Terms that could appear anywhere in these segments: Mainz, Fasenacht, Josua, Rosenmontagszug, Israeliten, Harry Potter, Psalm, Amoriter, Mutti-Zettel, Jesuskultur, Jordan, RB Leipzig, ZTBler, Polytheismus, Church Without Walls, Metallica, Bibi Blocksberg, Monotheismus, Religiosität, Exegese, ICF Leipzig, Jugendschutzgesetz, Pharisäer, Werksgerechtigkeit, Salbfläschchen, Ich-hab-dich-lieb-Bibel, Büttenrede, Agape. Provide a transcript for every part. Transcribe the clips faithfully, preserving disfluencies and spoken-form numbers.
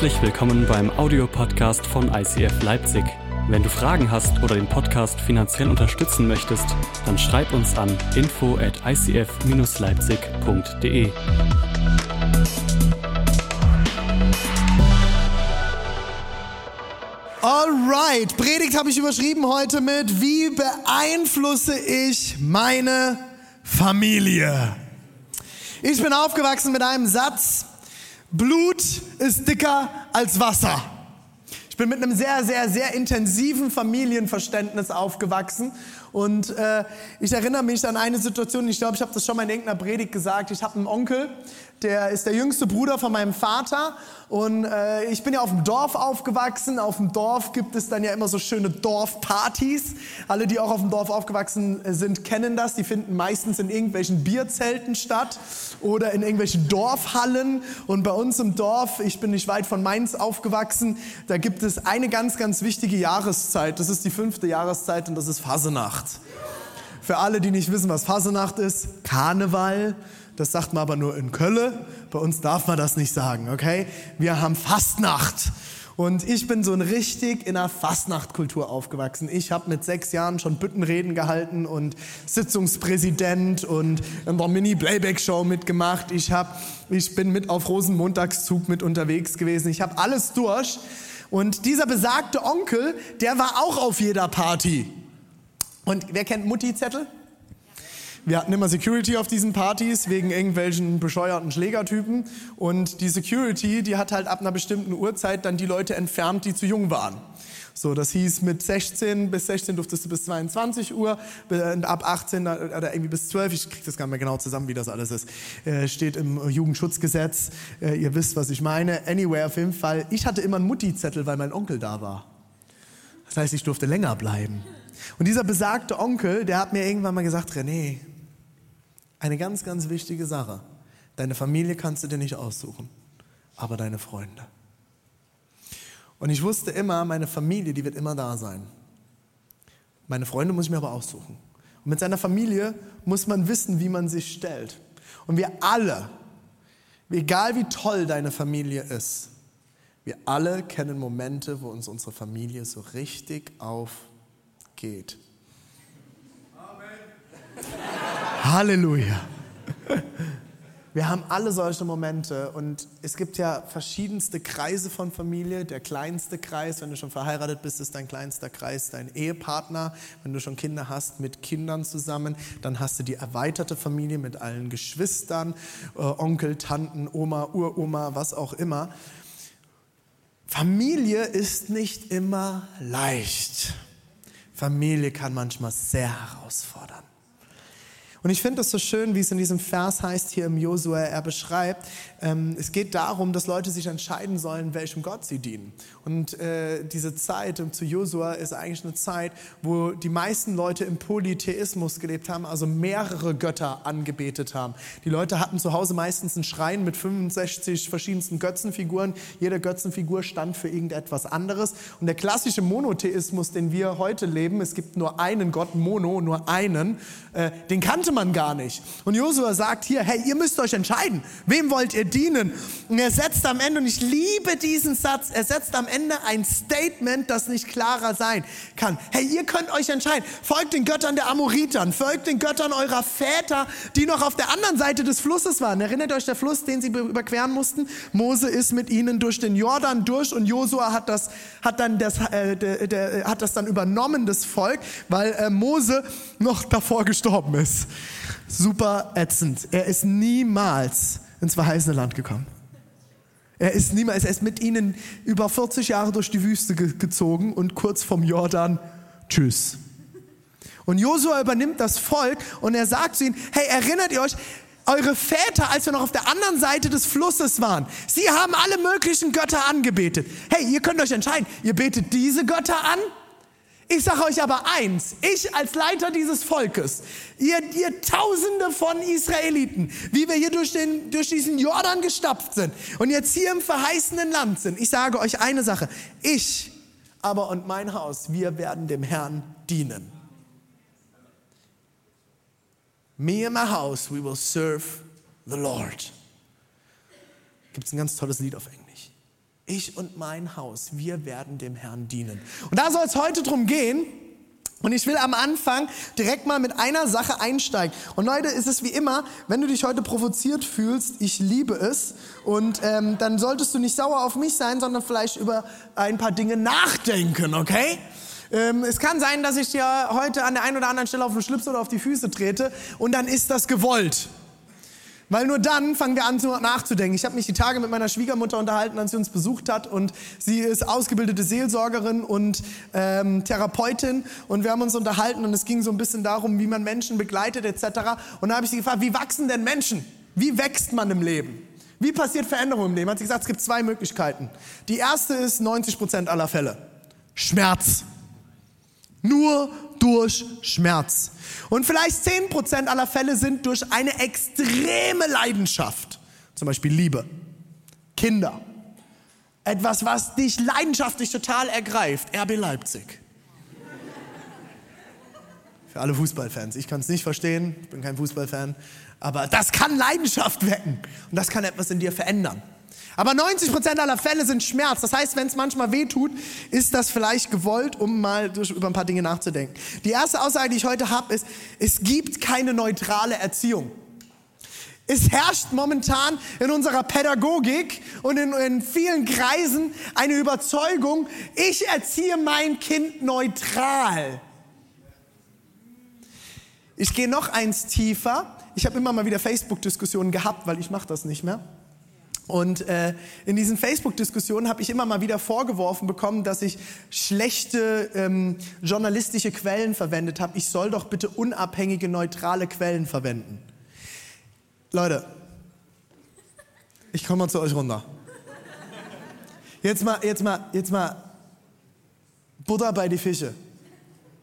Herzlich willkommen beim Audiopodcast von I C F Leipzig. Wenn du Fragen hast oder den Podcast finanziell unterstützen möchtest, dann schreib uns an info at i c f dash leipzig punkt d e. Alright, Predigt habe ich überschrieben heute mit: Wie beeinflusse ich meine Familie? Ich bin aufgewachsen mit einem Satz: Blut ist dicker als Wasser. Ich bin mit einem sehr, sehr, sehr intensiven Familienverständnis aufgewachsen. Und äh, ich erinnere mich an eine Situation, ich glaube, ich habe das schon mal in irgendeiner Predigt gesagt. Ich habe einen Onkel, der ist der jüngste Bruder von meinem Vater. Und äh, ich bin ja auf dem Dorf aufgewachsen. Auf dem Dorf gibt es dann ja immer so schöne Dorfpartys. Alle, die auch auf dem Dorf aufgewachsen sind, kennen das. Die finden meistens in irgendwelchen Bierzelten statt oder in irgendwelchen Dorfhallen. Und bei uns im Dorf, ich bin nicht weit von Mainz aufgewachsen, da gibt es eine ganz, ganz wichtige Jahreszeit. Das ist die fünfte Jahreszeit und das ist Fasenacht. Für alle, die nicht wissen, was Fasenacht ist: Karneval. Das sagt man aber nur in Köln. Bei uns darf man das nicht sagen, okay? Wir haben Fastnacht. Und ich bin so ein richtig in einer Fastnachtkultur aufgewachsen. Ich habe mit sechs Jahren schon Büttenreden gehalten und Sitzungspräsident und in der Mini-Playback-Show mitgemacht. Ich, hab, ich bin mit auf Rosenmontagszug mit unterwegs gewesen. Ich habe alles durch. Und dieser besagte Onkel, der war auch auf jeder Party. Und wer kennt Mutti-Zettel? Wir hatten immer Security auf diesen Partys wegen irgendwelchen bescheuerten Schlägertypen. Und die Security, die hat halt ab einer bestimmten Uhrzeit dann die Leute entfernt, die zu jung waren. So, das hieß, mit sechzehn bis sechzehn durftest du bis zweiundzwanzig Uhr, und ab achtzehn oder irgendwie bis zwölf, ich kriege das gar nicht mehr genau zusammen, wie das alles ist, äh, steht im Jugendschutzgesetz, äh, ihr wisst, was ich meine. Anyway, auf jeden Fall, ich hatte immer einen Mutti-Zettel, weil mein Onkel da war. Das heißt, ich durfte länger bleiben. Und dieser besagte Onkel, der hat mir irgendwann mal gesagt: René, eine ganz, ganz wichtige Sache. Deine Familie kannst du dir nicht aussuchen, aber deine Freunde. Und ich wusste immer, meine Familie, die wird immer da sein. Meine Freunde muss ich mir aber aussuchen. Und mit seiner Familie muss man wissen, wie man sich stellt. Und wir alle, egal wie toll deine Familie ist, wir alle kennen Momente, wo uns unsere Familie so richtig auf geht. Amen. Halleluja. Wir haben alle solche Momente und es gibt ja verschiedenste Kreise von Familie. Der kleinste Kreis, wenn du schon verheiratet bist, ist dein kleinster Kreis dein Ehepartner. Wenn du schon Kinder hast, mit Kindern zusammen. Dann hast du die erweiterte Familie mit allen Geschwistern, äh, Onkel, Tanten, Oma, Uroma, was auch immer. Familie ist nicht immer leicht. Familie kann manchmal sehr herausfordern. Und ich finde das so schön, wie es in diesem Vers heißt, hier im Josua, er beschreibt, ähm, es geht darum, dass Leute sich entscheiden sollen, welchem Gott sie dienen. Und äh, diese Zeit zu Josua ist eigentlich eine Zeit, wo die meisten Leute im Polytheismus gelebt haben, also mehrere Götter angebetet haben. Die Leute hatten zu Hause meistens einen Schrein mit fünfundsechzig verschiedensten Götzenfiguren. Jede Götzenfigur stand für irgendetwas anderes. Und der klassische Monotheismus, den wir heute leben, es gibt nur einen Gott, Mono, nur einen, äh, den kannte man gar nicht. Und Josua sagt hier: Hey, ihr müsst euch entscheiden, wem wollt ihr dienen? Und er setzt am Ende, und ich liebe diesen Satz, er setzt am Ende ein Statement, das nicht klarer sein kann. Hey, ihr könnt euch entscheiden, folgt den Göttern der Amoritern, folgt den Göttern eurer Väter, die noch auf der anderen Seite des Flusses waren. Erinnert euch, der Fluss, den sie überqueren mussten? Mose ist mit ihnen durch den Jordan durch und Josua hat das, hat dann das, äh, der, der, hat das dann übernommen, das Volk, weil äh, Mose noch davor gestorben ist. Super ätzend. Er ist niemals ins verheißene Land gekommen. Er ist niemals, er ist mit ihnen über vierzig Jahre durch die Wüste ge- gezogen und kurz vom Jordan, tschüss. Und Josua übernimmt das Volk und er sagt zu ihnen: Hey, erinnert ihr euch, eure Väter, als wir noch auf der anderen Seite des Flusses waren, sie haben alle möglichen Götter angebetet. Hey, ihr könnt euch entscheiden, ihr betet diese Götter an? Ich sage euch aber eins, ich als Leiter dieses Volkes, ihr, ihr Tausende von Israeliten, wie wir hier durch, den, durch diesen Jordan gestapft sind und jetzt hier im verheißenen Land sind, ich sage euch eine Sache: Ich aber und mein Haus, wir werden dem Herrn dienen. Me and my house, we will serve the Lord. Gibt es ein ganz tolles Lied auf Englisch. Ich und mein Haus, wir werden dem Herrn dienen. Und da soll es heute drum gehen. Und ich will am Anfang direkt mal mit einer Sache einsteigen. Und Leute, ist es wie immer, wenn du dich heute provoziert fühlst, ich liebe es. Und ähm, dann solltest du nicht sauer auf mich sein, sondern vielleicht über ein paar Dinge nachdenken, okay? Ähm, es kann sein, dass ich dir heute an der einen oder anderen Stelle auf den Schlips oder auf die Füße trete. Und dann ist das gewollt. Weil nur dann fangen wir an nachzudenken. Ich habe mich die Tage mit meiner Schwiegermutter unterhalten, als sie uns besucht hat. Und sie ist ausgebildete Seelsorgerin und ähm, Therapeutin. Und wir haben uns unterhalten und es ging so ein bisschen darum, wie man Menschen begleitet et cetera. Und da habe ich sie gefragt, wie wachsen denn Menschen? Wie wächst man im Leben? Wie passiert Veränderung im Leben? Hat sie gesagt, es gibt zwei Möglichkeiten. Die erste ist neunzig Prozent aller Fälle. Schmerz. Nur durch Schmerz. Und vielleicht zehn Prozent aller Fälle sind durch eine extreme Leidenschaft. Zum Beispiel Liebe, Kinder. Etwas, was dich leidenschaftlich total ergreift. R B Leipzig. Für alle Fußballfans. Ich kann es nicht verstehen, ich bin kein Fußballfan. Aber das kann Leidenschaft wecken. Und das kann etwas in dir verändern. Aber neunzig Prozent aller Fälle sind Schmerz. Das heißt, wenn es manchmal wehtut, ist das vielleicht gewollt, um mal durch, über ein paar Dinge nachzudenken. Die erste Aussage, die ich heute habe, ist, es gibt keine neutrale Erziehung. Es herrscht momentan in unserer Pädagogik und in, in vielen Kreisen eine Überzeugung, ich erziehe mein Kind neutral. Ich gehe noch eins tiefer. Ich habe immer mal wieder Facebook-Diskussionen gehabt, weil ich mache das nicht mehr. Und äh, in diesen Facebook-Diskussionen habe ich immer mal wieder vorgeworfen bekommen, dass ich schlechte ähm, journalistische Quellen verwendet habe. Ich soll doch bitte unabhängige, neutrale Quellen verwenden. Leute, ich komme mal zu euch runter. Jetzt mal, jetzt mal, jetzt mal Butter bei die Fische.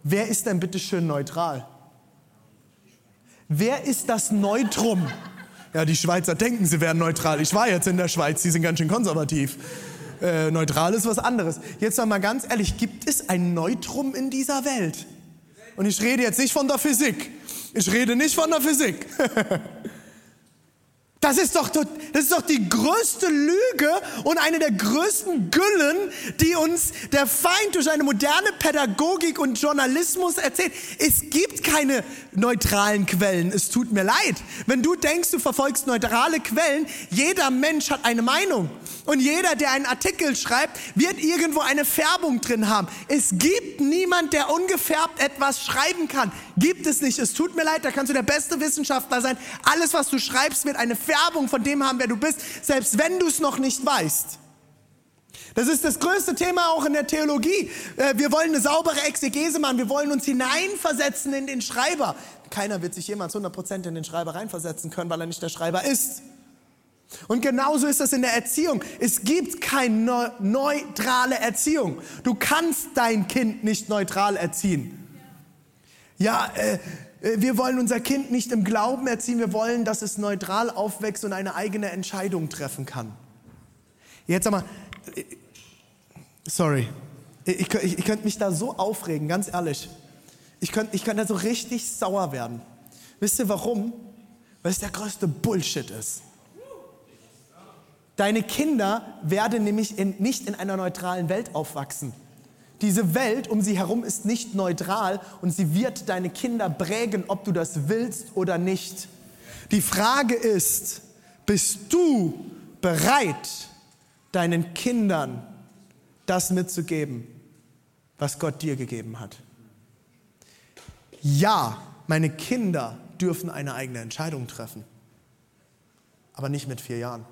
Wer ist denn bitte schön neutral? Wer ist das Neutrum? Ja, die Schweizer denken, sie wären neutral. Ich war jetzt in der Schweiz, die sind ganz schön konservativ. Äh, neutral ist was anderes. Jetzt mal ganz ehrlich, gibt es ein Neutrum in dieser Welt? Und ich rede jetzt nicht von der Physik. Ich rede nicht von der Physik. Das ist doch, das ist doch die größte Lüge und eine der größten Güllen, die uns der Feind durch eine moderne Pädagogik und Journalismus erzählt. Es gibt keine neutralen Quellen. Es tut mir leid. Wenn du denkst, du verfolgst neutrale Quellen, jeder Mensch hat eine Meinung. Und jeder, der einen Artikel schreibt, wird irgendwo eine Färbung drin haben. Es gibt niemand, der ungefärbt etwas schreiben kann. Gibt es nicht. Es tut mir leid, da kannst du der beste Wissenschaftler sein. Alles, was du schreibst, wird eine Färbung von dem haben, wer du bist, selbst wenn du es noch nicht weißt. Das ist das größte Thema auch in der Theologie. Wir wollen eine saubere Exegese machen. Wir wollen uns hineinversetzen in den Schreiber. Keiner wird sich jemals hundert Prozent in den Schreiber reinversetzen können, weil er nicht der Schreiber ist. Und genauso ist das in der Erziehung. Es gibt keine neutrale Erziehung. Du kannst dein Kind nicht neutral erziehen. Ja, äh, wir wollen unser Kind nicht im Glauben erziehen. Wir wollen, dass es neutral aufwächst und eine eigene Entscheidung treffen kann. Jetzt sag mal, sorry, ich, ich, ich könnte mich da so aufregen, ganz ehrlich. Ich könnte ich könnt da so richtig sauer werden. Wisst ihr warum? Weil es der größte Bullshit ist. Deine Kinder werden nämlich in, nicht in einer neutralen Welt aufwachsen. Diese Welt um sie herum ist nicht neutral und sie wird deine Kinder prägen, ob du das willst oder nicht. Die Frage ist, bist du bereit, deinen Kindern das mitzugeben, was Gott dir gegeben hat? Ja, meine Kinder dürfen eine eigene Entscheidung treffen, aber nicht mit vier Jahren.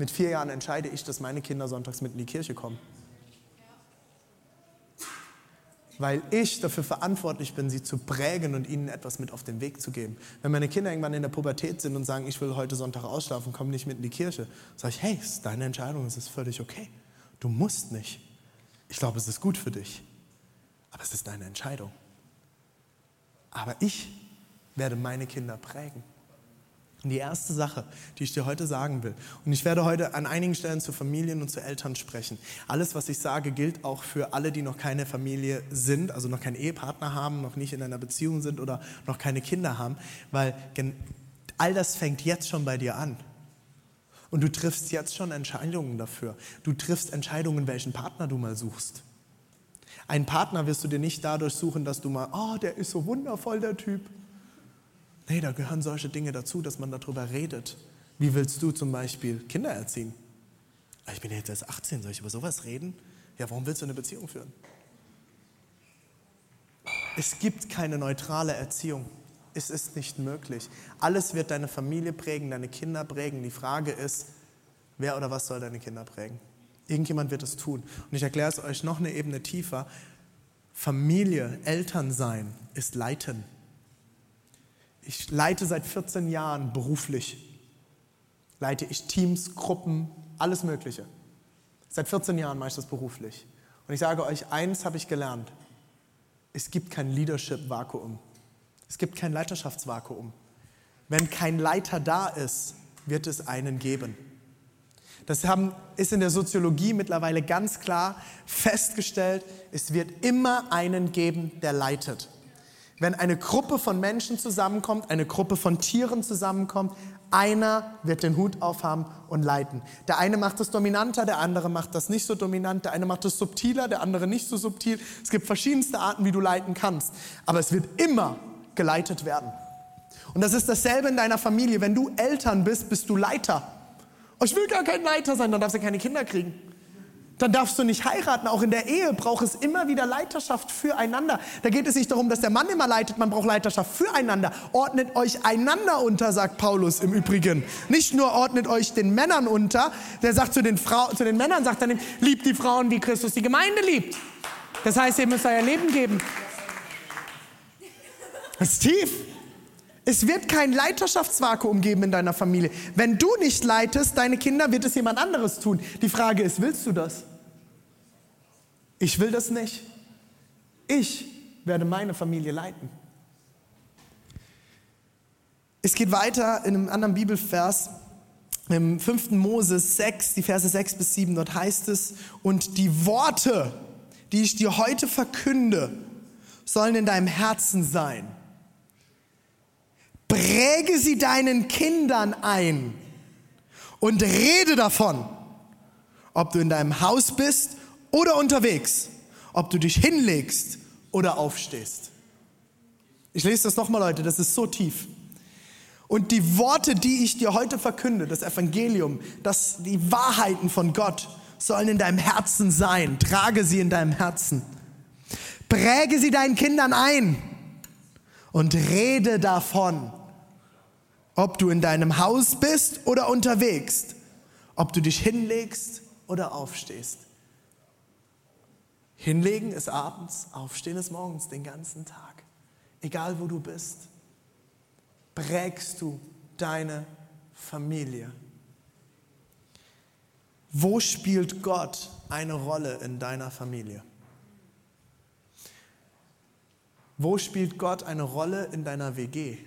Mit vier Jahren entscheide ich, dass meine Kinder sonntags mit in die Kirche kommen. Weil ich dafür verantwortlich bin, sie zu prägen und ihnen etwas mit auf den Weg zu geben. Wenn meine Kinder irgendwann in der Pubertät sind und sagen, ich will heute Sonntag ausschlafen, komm nicht mit in die Kirche, sage ich, hey, es ist deine Entscheidung, es ist völlig okay. Du musst nicht. Ich glaube, es ist gut für dich. Aber es ist deine Entscheidung. Aber ich werde meine Kinder prägen. Und die erste Sache, die ich dir heute sagen will, und ich werde heute an einigen Stellen zu Familien und zu Eltern sprechen. Alles, was ich sage, gilt auch für alle, die noch keine Familie sind, also noch keinen Ehepartner haben, noch nicht in einer Beziehung sind oder noch keine Kinder haben, weil all das fängt jetzt schon bei dir an. Und du triffst jetzt schon Entscheidungen dafür. Du triffst Entscheidungen, welchen Partner du mal suchst. Einen Partner wirst du dir nicht dadurch suchen, dass du mal, oh, der ist so wundervoll, der Typ. Nee, da gehören solche Dinge dazu, dass man darüber redet. Wie willst du zum Beispiel Kinder erziehen? Ich bin jetzt erst achtzehn, soll ich über sowas reden? Ja, warum willst du eine Beziehung führen? Es gibt keine neutrale Erziehung. Es ist nicht möglich. Alles wird deine Familie prägen, deine Kinder prägen. Die Frage ist, wer oder was soll deine Kinder prägen? Irgendjemand wird es tun. Und ich erkläre es euch noch eine Ebene tiefer. Familie, Elternsein ist Leiten. Ich leite seit vierzehn Jahren beruflich. Leite ich Teams, Gruppen, alles Mögliche. Seit vierzehn Jahren mache ich das beruflich. Und ich sage euch, eins habe ich gelernt. Es gibt kein Leadership-Vakuum. Es gibt kein Leiterschaftsvakuum. Wenn kein Leiter da ist, wird es einen geben. Das haben, ist in der Soziologie mittlerweile ganz klar festgestellt, es wird immer einen geben, der leitet. Wenn eine Gruppe von Menschen zusammenkommt, eine Gruppe von Tieren zusammenkommt, einer wird den Hut aufhaben und leiten. Der eine macht das dominanter, der andere macht das nicht so dominant, der eine macht das subtiler, der andere nicht so subtil. Es gibt verschiedenste Arten, wie du leiten kannst, aber es wird immer geleitet werden. Und das ist dasselbe in deiner Familie. Wenn du Eltern bist, bist du Leiter. Oh, ich will gar kein Leiter sein, dann darfst du keine Kinder kriegen. Dann darfst du nicht heiraten. Auch in der Ehe braucht es immer wieder Leiterschaft füreinander. Da geht es nicht darum, dass der Mann immer leitet, man braucht Leiterschaft füreinander. Ordnet euch einander unter, sagt Paulus im Übrigen. Nicht nur ordnet euch den Männern unter, der sagt zu den, Frau, zu den Männern, sagt dann, liebt die Frauen, wie Christus die Gemeinde liebt. Das heißt, ihr müsst euer Leben geben. Das ist tief. Es wird kein Leiterschaftsvakuum geben in deiner Familie. Wenn du nicht leitest, deine Kinder, wird es jemand anderes tun. Die Frage ist, willst du das? Ich will das nicht. Ich werde meine Familie leiten. Es geht weiter in einem anderen Bibelvers, im fünften. Mose sechs, die Verse sechs bis sieben, dort heißt es, und die Worte, die ich dir heute verkünde, sollen in deinem Herzen sein. Präge sie deinen Kindern ein und rede davon, ob du in deinem Haus bist oder unterwegs, ob du dich hinlegst oder aufstehst. Ich lese das nochmal, Leute, das ist so tief. Und die Worte, die ich dir heute verkünde, das Evangelium, das, die Wahrheiten von Gott, sollen in deinem Herzen sein. Trage sie in deinem Herzen. Präge sie deinen Kindern ein und rede davon, ob du in deinem Haus bist oder unterwegs, ob du dich hinlegst oder aufstehst. Hinlegen ist abends, aufstehen ist morgens, den ganzen Tag. Egal wo du bist, prägst du deine Familie. Wo spielt Gott eine Rolle in deiner Familie? Wo spielt Gott eine Rolle in deiner W G?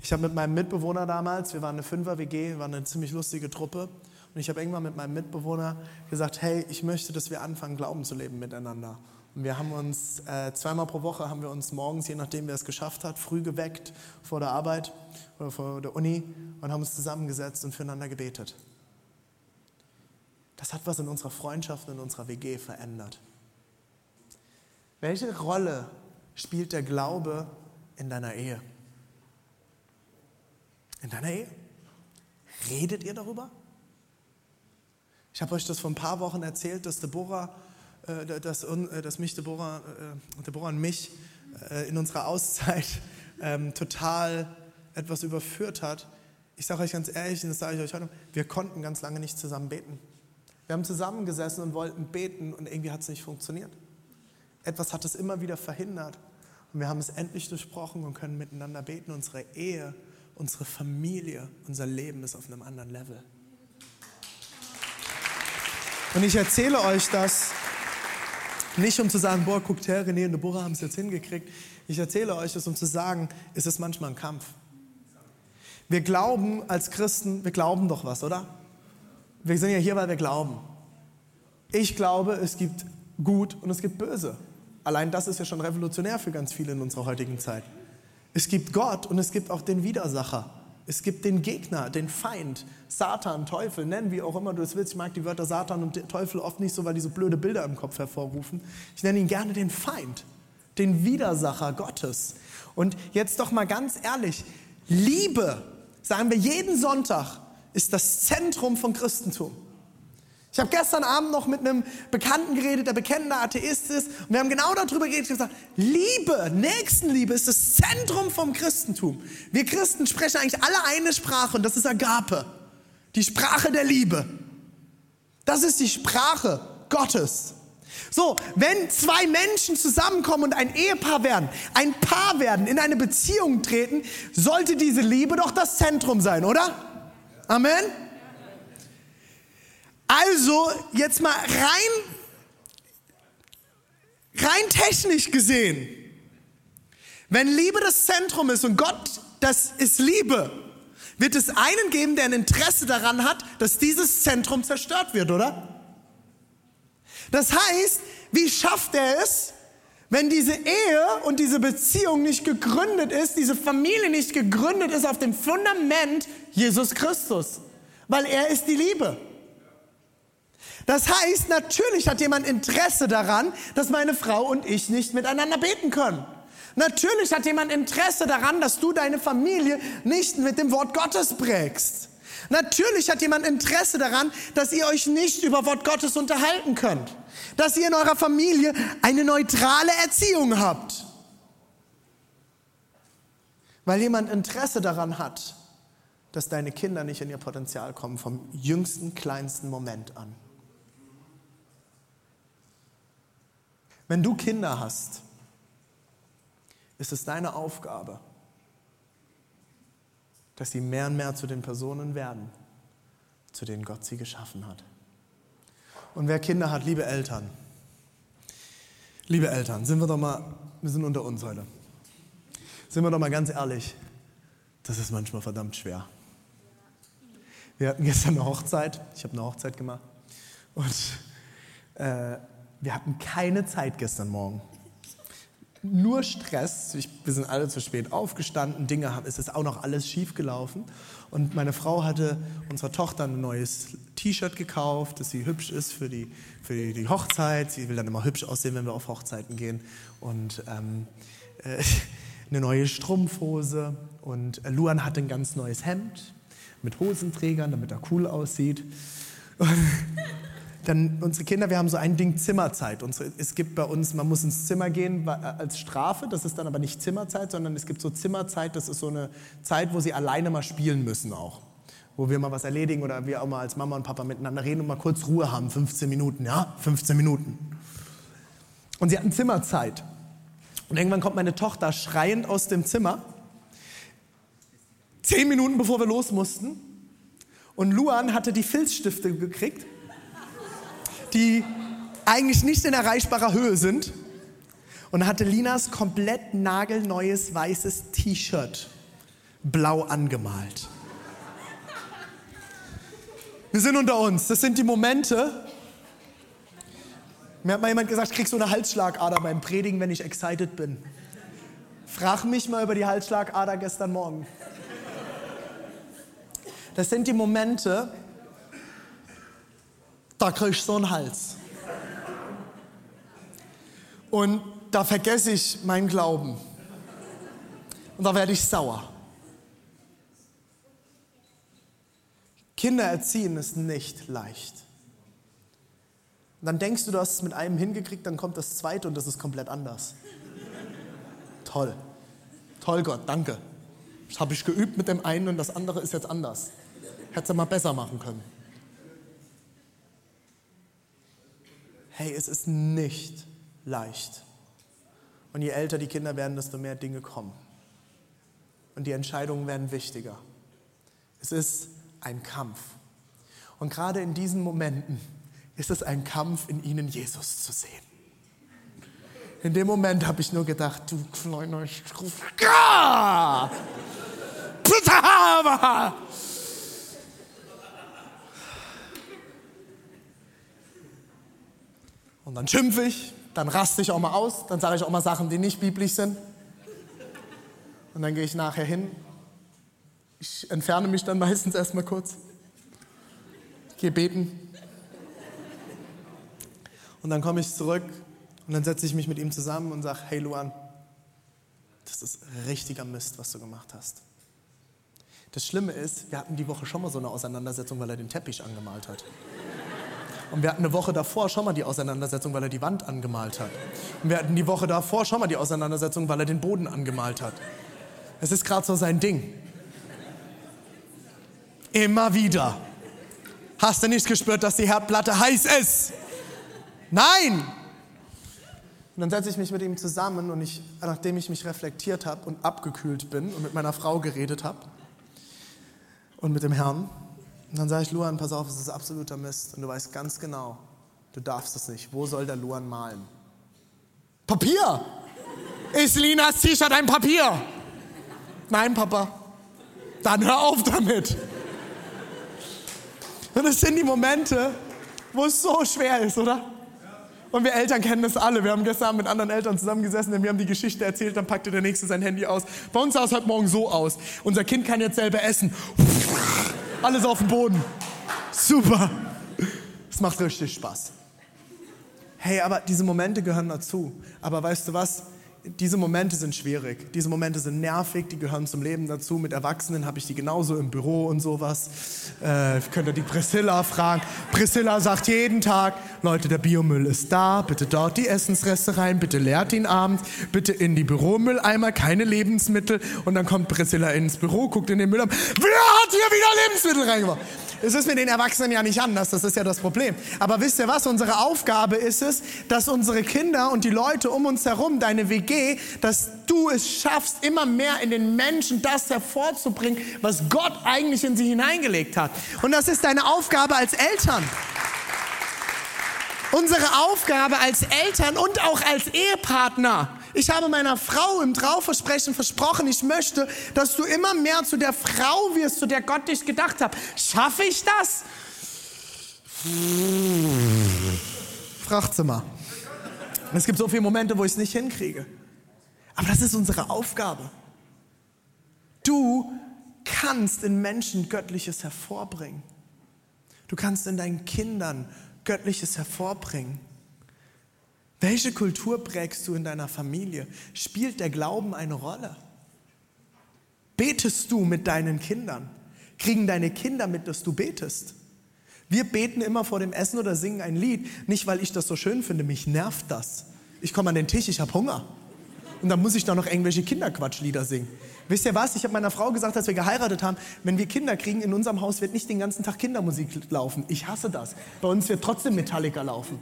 Ich habe mit meinem Mitbewohner damals, wir waren eine Fünfer-W G, war eine ziemlich lustige Truppe. Und ich habe irgendwann mit meinem Mitbewohner gesagt, hey, ich möchte, dass wir anfangen, Glauben zu leben miteinander. Und wir haben uns, äh, zweimal pro Woche haben wir uns morgens, je nachdem wer es geschafft hat, früh geweckt vor der Arbeit oder vor der Uni und haben uns zusammengesetzt und füreinander gebetet. Das hat was in unserer Freundschaft und in unserer W G verändert. Welche Rolle spielt der Glaube in deiner Ehe? In deiner Ehe? Redet ihr darüber? Ich habe euch das vor ein paar Wochen erzählt, dass Deborah, äh, dass, äh, dass mich Deborah, äh, Deborah und mich äh, in unserer Auszeit äh, total etwas überführt hat. Ich sage euch ganz ehrlich, und das sage ich euch heute, wir konnten ganz lange nicht zusammen beten. Wir haben zusammengesessen und wollten beten und irgendwie hat es nicht funktioniert. Etwas hat es immer wieder verhindert und wir haben es endlich durchbrochen und können miteinander beten. Unsere Ehe, unsere Familie, unser Leben ist auf einem anderen Level. Und ich erzähle euch das nicht, um zu sagen, boah, guckt her, René und Deborah haben es jetzt hingekriegt. Ich erzähle euch das, um zu sagen, es ist manchmal ein Kampf. Wir glauben als Christen, wir glauben doch was, oder? Wir sind ja hier, weil wir glauben. Ich glaube, es gibt Gut und es gibt Böse. Allein das ist ja schon revolutionär für ganz viele in unserer heutigen Zeit. Es gibt Gott und es gibt auch den Widersacher. Es gibt den Gegner, den Feind, Satan, Teufel, nennen wie auch immer du es willst. Ich mag die Wörter Satan und Teufel oft nicht so, weil die so blöde Bilder im Kopf hervorrufen. Ich nenne ihn gerne den Feind, den Widersacher Gottes. Und jetzt doch mal ganz ehrlich, Liebe, sagen wir jeden Sonntag, ist das Zentrum von Christentum. Ich habe gestern Abend noch mit einem Bekannten geredet, der bekennender Atheist ist. Und wir haben genau darüber geredet und gesagt, Liebe, Nächstenliebe ist das Zentrum vom Christentum. Wir Christen sprechen eigentlich alle eine Sprache und das ist Agape. Die Sprache der Liebe. Das ist die Sprache Gottes. So, wenn zwei Menschen zusammenkommen und ein Ehepaar werden, ein Paar werden, in eine Beziehung treten, sollte diese Liebe doch das Zentrum sein, oder? Amen? Also, jetzt mal rein, rein technisch gesehen, wenn Liebe das Zentrum ist und Gott, das ist Liebe, wird es einen geben, der ein Interesse daran hat, dass dieses Zentrum zerstört wird, oder? Das heißt, wie schafft er es, wenn diese Ehe und diese Beziehung nicht gegründet ist, diese Familie nicht gegründet ist auf dem Fundament Jesus Christus, weil er ist die Liebe. Das heißt, natürlich hat jemand Interesse daran, dass meine Frau und ich nicht miteinander beten können. Natürlich hat jemand Interesse daran, dass du deine Familie nicht mit dem Wort Gottes prägst. Natürlich hat jemand Interesse daran, dass ihr euch nicht über Wort Gottes unterhalten könnt. Dass ihr in eurer Familie eine neutrale Erziehung habt. Weil jemand Interesse daran hat, dass deine Kinder nicht in ihr Potenzial kommen, vom jüngsten, kleinsten Moment an. Wenn du Kinder hast, ist es deine Aufgabe, dass sie mehr und mehr zu den Personen werden, zu denen Gott sie geschaffen hat. Und wer Kinder hat, liebe Eltern, liebe Eltern, sind wir doch mal, wir sind unter uns heute, sind wir doch mal ganz ehrlich, das ist manchmal verdammt schwer. Wir hatten gestern eine Hochzeit, ich habe eine Hochzeit gemacht und äh, wir hatten keine Zeit gestern Morgen. Nur Stress. Ich, wir sind alle zu spät aufgestanden. Dinge haben, es ist auch noch alles schief gelaufen. Und meine Frau hatte unserer Tochter ein neues T-Shirt gekauft, dass sie hübsch ist für die, für die, die Hochzeit. Sie will dann immer hübsch aussehen, wenn wir auf Hochzeiten gehen. Und ähm, äh, eine neue Strumpfhose. Und äh, Luan hatte ein ganz neues Hemd mit Hosenträgern, damit er cool aussieht. Und dann unsere Kinder, wir haben so ein Ding Zimmerzeit. Unsere, es gibt bei uns, man muss ins Zimmer gehen als Strafe, das ist dann aber nicht Zimmerzeit, sondern es gibt so Zimmerzeit, das ist so eine Zeit, wo sie alleine mal spielen müssen auch. Wo wir mal was erledigen oder wir auch mal als Mama und Papa miteinander reden und mal kurz Ruhe haben, fünfzehn Minuten, ja, fünfzehn Minuten. Und sie hatten Zimmerzeit. Und irgendwann kommt meine Tochter schreiend aus dem Zimmer, zehn Minuten bevor wir los mussten. Und Luan hatte die Filzstifte gekriegt, die eigentlich nicht in erreichbarer Höhe sind, und hatte Linas komplett nagelneues weißes T-Shirt blau angemalt. Wir sind unter uns, das sind die Momente. Mir hat mal jemand gesagt, ich krieg so eine Halsschlagader beim Predigen, wenn ich excited bin. Frag mich mal über die Halsschlagader gestern Morgen. Das sind die Momente, da kriege ich so einen Hals. Und da vergesse ich meinen Glauben. Und da werde ich sauer. Kinder erziehen ist nicht leicht. Und dann denkst du, du hast es mit einem hingekriegt, dann kommt das zweite und das ist komplett anders. Toll. Toll, Gott, danke. Das habe ich geübt mit dem einen und das andere ist jetzt anders. Hättest du mal besser machen können. Hey, es ist nicht leicht. Und je älter die Kinder werden, desto mehr Dinge kommen. Und die Entscheidungen werden wichtiger. Es ist ein Kampf. Und gerade in diesen Momenten ist es ein Kampf, in ihnen Jesus zu sehen. In dem Moment habe ich nur gedacht, du kleiner Strufka! Putahava! Und dann schimpfe ich, dann raste ich auch mal aus, dann sage ich auch mal Sachen, die nicht biblisch sind. Und dann gehe ich nachher hin Ich entferne mich dann meistens erstmal kurz. Gehe beten. Und dann komme ich zurück und dann setze ich mich mit ihm zusammen und sage, hey Luan, das ist richtiger Mist, was du gemacht hast. Das Schlimme ist, wir hatten die Woche schon mal so eine Auseinandersetzung, weil er den Teppich angemalt hat. Und wir hatten eine Woche davor schon mal die Auseinandersetzung, weil er die Wand angemalt hat. Und wir hatten die Woche davor schon mal die Auseinandersetzung, weil er den Boden angemalt hat. Es ist gerade so sein Ding. Immer wieder. Hast du nicht gespürt, dass die Herdplatte heiß ist? Nein! Und dann setze ich mich mit ihm zusammen und ich, nachdem ich mich reflektiert habe und abgekühlt bin und mit meiner Frau geredet habe und mit dem Herrn, und dann sage ich, Luan, pass auf, es ist absoluter Mist. Und du weißt ganz genau, du darfst es nicht. Wo soll der Luan malen? Papier! Ist Linas T-Shirt ein Papier? Nein, Papa. Dann hör auf damit. Und das sind die Momente, wo es so schwer ist, oder? Und wir Eltern kennen das alle. Wir haben gestern mit anderen Eltern zusammengesessen, denn wir haben die Geschichte erzählt, dann packte der Nächste sein Handy aus. Bei uns sah es heute Morgen so aus. Unser Kind kann jetzt selber essen. Alles auf dem Boden. Super. Es macht richtig Spaß. Hey, aber diese Momente gehören dazu. Aber weißt du was? Diese Momente sind schwierig. Diese Momente sind nervig. Die gehören zum Leben dazu. Mit Erwachsenen habe ich die genauso im Büro und sowas. Äh, könnt ihr die Priscilla fragen. Priscilla sagt jeden Tag, Leute, der Biomüll ist da. Bitte dort die Essensreste rein. Bitte leert ihn abends. Bitte in die Büromülleimer. Keine Lebensmittel. Und dann kommt Priscilla ins Büro, guckt in den Mülleimer. Wer hat hier wieder Lebensmittel reingebracht? Es ist mit den Erwachsenen ja nicht anders, das ist ja das Problem. Aber wisst ihr was, unsere Aufgabe ist es, dass unsere Kinder und die Leute um uns herum, deine W G, dass du es schaffst, immer mehr in den Menschen das hervorzubringen, was Gott eigentlich in sie hineingelegt hat. Und das ist deine Aufgabe als Eltern. Unsere Aufgabe als Eltern und auch als Ehepartner. Ich habe meiner Frau im Trauversprechen versprochen, ich möchte, dass du immer mehr zu der Frau wirst, zu der Gott dich gedacht hat. Schaffe ich das? Fragt's mal. Es gibt so viele Momente, wo ich es nicht hinkriege. Aber das ist unsere Aufgabe. Du kannst in Menschen Göttliches hervorbringen. Du kannst in deinen Kindern Göttliches hervorbringen. Welche Kultur prägst du in deiner Familie? Spielt der Glauben eine Rolle? Betest du mit deinen Kindern? Kriegen deine Kinder mit, dass du betest? Wir beten immer vor dem Essen oder singen ein Lied. Nicht, weil ich das so schön finde, mich nervt das. Ich komme an den Tisch, ich habe Hunger. Und dann muss ich da noch irgendwelche Kinderquatschlieder singen. Wisst ihr was? Ich habe meiner Frau gesagt, als wir geheiratet haben, wenn wir Kinder kriegen, in unserem Haus wird nicht den ganzen Tag Kindermusik laufen. Ich hasse das. Bei uns wird trotzdem Metallica laufen.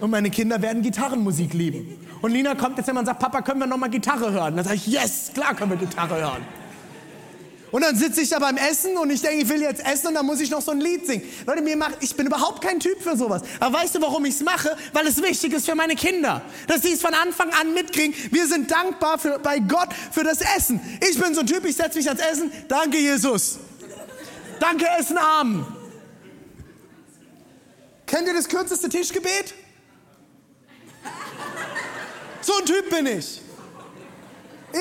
Und meine Kinder werden Gitarrenmusik lieben. Und Lina kommt jetzt immer und sagt, Papa, können wir nochmal Gitarre hören? Dann sage ich, yes, klar können wir Gitarre hören. Und dann sitze ich da beim Essen und ich denke, ich will jetzt essen und dann muss ich noch so ein Lied singen. Leute, mir macht, ich bin überhaupt kein Typ für sowas. Aber weißt du, warum ich es mache? Weil es wichtig ist für meine Kinder. Dass sie es von Anfang an mitkriegen. Wir sind dankbar für, bei Gott für das Essen. Ich bin so ein Typ, ich setze mich ans Essen. Danke, Jesus. Danke, Essen, Amen. Kennt ihr das kürzeste Tischgebet? So ein Typ bin ich.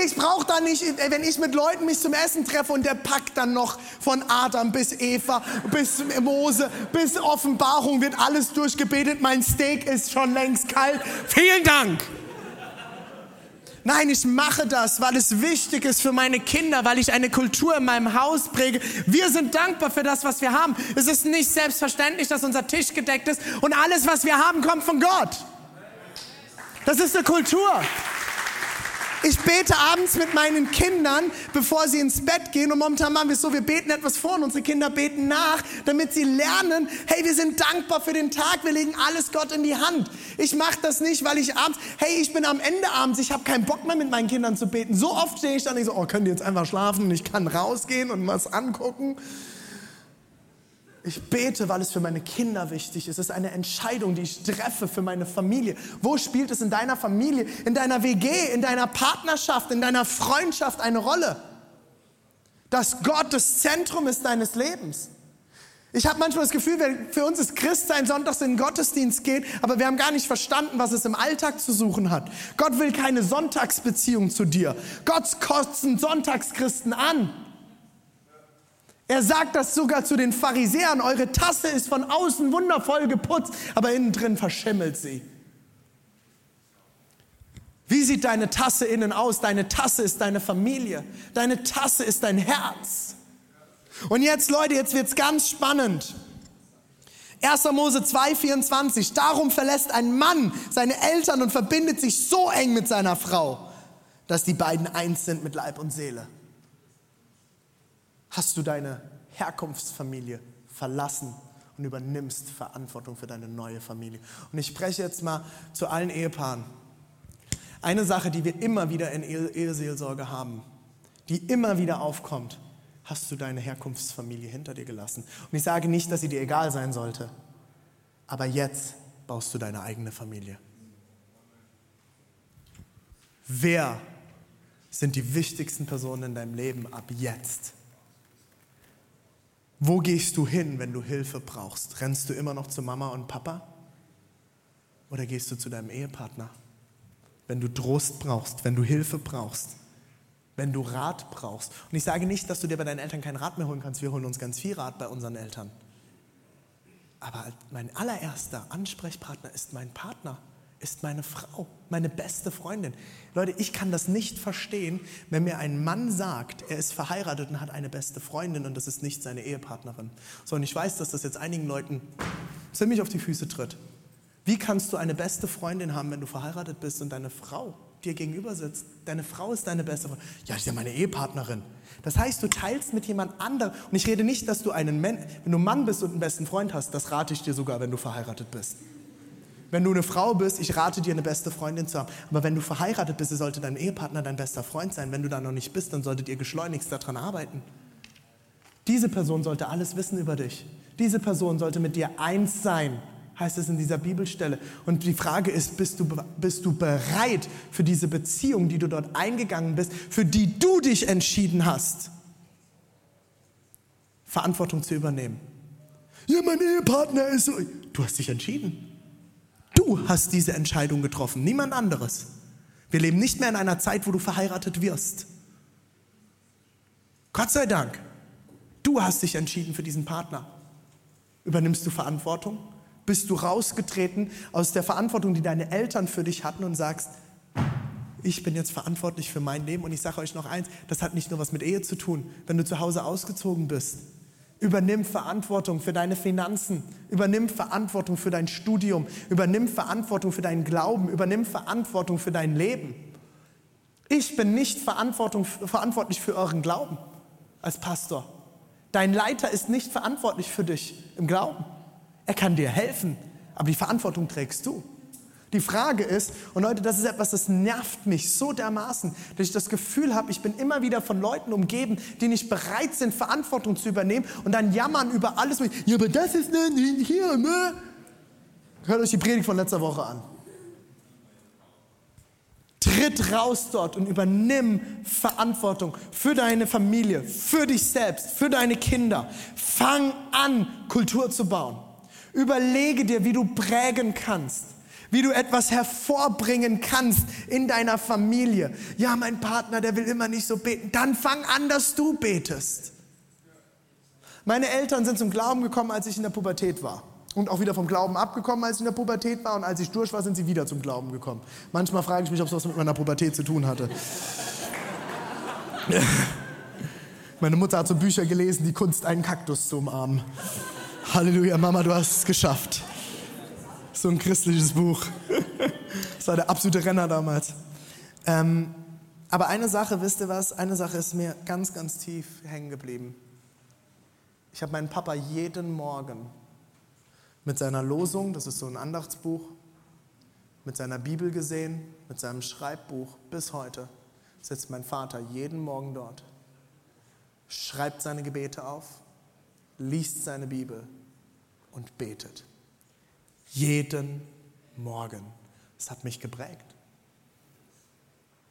Ich brauche da nicht, wenn ich mit Leuten mich zum Essen treffe und der packt dann noch von Adam bis Eva, bis Mose, bis Offenbarung, wird alles durchgebetet. Mein Steak ist schon längst kalt. Vielen Dank. Nein, ich mache das, weil es wichtig ist für meine Kinder, weil ich eine Kultur in meinem Haus präge. Wir sind dankbar für das, was wir haben. Es ist nicht selbstverständlich, dass unser Tisch gedeckt ist und alles, was wir haben, kommt von Gott. Das ist eine Kultur. Ich bete abends mit meinen Kindern, bevor sie ins Bett gehen. Und momentan machen wir es so, wir beten etwas vor und unsere Kinder beten nach, damit sie lernen, hey, wir sind dankbar für den Tag, wir legen alles Gott in die Hand. Ich mache das nicht, weil ich abends, hey, ich bin am Ende abends, ich habe keinen Bock mehr mit meinen Kindern zu beten. So oft stehe ich dann nicht so, oh, können die jetzt einfach schlafen und ich kann rausgehen und was angucken. Ich bete, weil es für meine Kinder wichtig ist. Es ist eine Entscheidung, die ich treffe für meine Familie. Wo spielt es in deiner Familie, in deiner W G, in deiner Partnerschaft, in deiner Freundschaft eine Rolle? Dass Gott das Zentrum ist deines Lebens. Ich habe manchmal das Gefühl, für uns ist Christsein sonntags in den Gottesdienst geht, aber wir haben gar nicht verstanden, was es im Alltag zu suchen hat. Gott will keine Sonntagsbeziehung zu dir. Gott kotzt Sonntagschristen an. Er sagt das sogar zu den Pharisäern, eure Tasse ist von außen wundervoll geputzt, aber innen drin verschimmelt sie. Wie sieht deine Tasse innen aus? Deine Tasse ist deine Familie. Deine Tasse ist dein Herz. Und jetzt, Leute, jetzt wird's ganz spannend. erster Mose zwei, vierundzwanzig. Darum verlässt ein Mann seine Eltern und verbindet sich so eng mit seiner Frau, dass die beiden eins sind mit Leib und Seele. Hast du deine Herkunftsfamilie verlassen und übernimmst Verantwortung für deine neue Familie? Und ich spreche jetzt mal zu allen Ehepaaren. Eine Sache, die wir immer wieder in Eheseelsorge haben, die immer wieder aufkommt: Hast du deine Herkunftsfamilie hinter dir gelassen? Und ich sage nicht, dass sie dir egal sein sollte, aber jetzt baust du deine eigene Familie. Wer sind die wichtigsten Personen in deinem Leben ab jetzt? Wo gehst du hin, wenn du Hilfe brauchst? Rennst du immer noch zu Mama und Papa? Oder gehst du zu deinem Ehepartner? Wenn du Trost brauchst, wenn du Hilfe brauchst, wenn du Rat brauchst. Und ich sage nicht, dass du dir bei deinen Eltern keinen Rat mehr holen kannst. Wir holen uns ganz viel Rat bei unseren Eltern. Aber mein allererster Ansprechpartner ist mein Partner, ist meine Frau, meine beste Freundin. Leute, ich kann das nicht verstehen, wenn mir ein Mann sagt, er ist verheiratet und hat eine beste Freundin und das ist nicht seine Ehepartnerin. So, und ich weiß, dass das jetzt einigen Leuten ziemlich auf die Füße tritt. Wie kannst du eine beste Freundin haben, wenn du verheiratet bist und deine Frau dir gegenüber sitzt? Deine Frau ist deine beste Freundin. Ja, das ist ja meine Ehepartnerin. Das heißt, du teilst mit jemand anderem. Und ich rede nicht, dass du einen Mann, wenn du Mann bist und einen besten Freund hast, das rate ich dir sogar, wenn du verheiratet bist. Wenn du eine Frau bist, ich rate dir, eine beste Freundin zu haben. Aber wenn du verheiratet bist, sollte dein Ehepartner dein bester Freund sein. Wenn du da noch nicht bist, dann solltet ihr geschleunigst daran arbeiten. Diese Person sollte alles wissen über dich. Diese Person sollte mit dir eins sein, heißt es in dieser Bibelstelle. Und die Frage ist, bist du, bist du bereit für diese Beziehung, die du dort eingegangen bist, für die du dich entschieden hast, Verantwortung zu übernehmen? Ja, mein Ehepartner ist so. Du hast dich entschieden. Du hast diese Entscheidung getroffen, niemand anderes. Wir leben nicht mehr in einer Zeit, wo du verheiratet wirst. Gott sei Dank, du hast dich entschieden für diesen Partner. Übernimmst du Verantwortung? Bist du rausgetreten aus der Verantwortung, die deine Eltern für dich hatten und sagst, ich bin jetzt verantwortlich für mein Leben. Und ich sage euch noch eins, das hat nicht nur was mit Ehe zu tun. Wenn du zu Hause ausgezogen bist, übernimm Verantwortung für deine Finanzen, übernimm Verantwortung für dein Studium, übernimm Verantwortung für deinen Glauben, übernimm Verantwortung für dein Leben. Ich bin nicht verantwortlich für euren Glauben als Pastor. Dein Leiter ist nicht verantwortlich für dich im Glauben. Er kann dir helfen, aber die Verantwortung trägst du. Die Frage ist, und Leute, das ist etwas, das nervt mich so dermaßen, dass ich das Gefühl habe, ich bin immer wieder von Leuten umgeben, die nicht bereit sind, Verantwortung zu übernehmen und dann jammern über alles. Ja, aber das ist nicht hier, ne? Hört euch die Predigt von letzter Woche an. Tritt raus dort und übernimm Verantwortung für deine Familie, für dich selbst, für deine Kinder. Fang an, Kultur zu bauen. Überlege dir, wie du prägen kannst, wie du etwas hervorbringen kannst in deiner Familie. Ja, mein Partner, der will immer nicht so beten. Dann fang an, dass du betest. Meine Eltern sind zum Glauben gekommen, als ich in der Pubertät war. Und auch wieder vom Glauben abgekommen, als ich in der Pubertät war. Und als ich durch war, sind sie wieder zum Glauben gekommen. Manchmal frage ich mich, ob es was mit meiner Pubertät zu tun hatte. Meine Mutter hat so Bücher gelesen, die Kunst, einen Kaktus zu umarmen. Halleluja, Mama, du hast es geschafft. So ein christliches Buch. Das war der absolute Renner damals. Ähm, aber eine Sache, wisst ihr was? Eine Sache ist mir ganz, ganz tief hängen geblieben. Ich habe meinen Papa jeden Morgen mit seiner Losung, das ist so ein Andachtsbuch, mit seiner Bibel gesehen, mit seinem Schreibbuch bis heute. Sitzt mein Vater jeden Morgen dort, schreibt seine Gebete auf, liest seine Bibel und betet. Jeden Morgen. Das hat mich geprägt.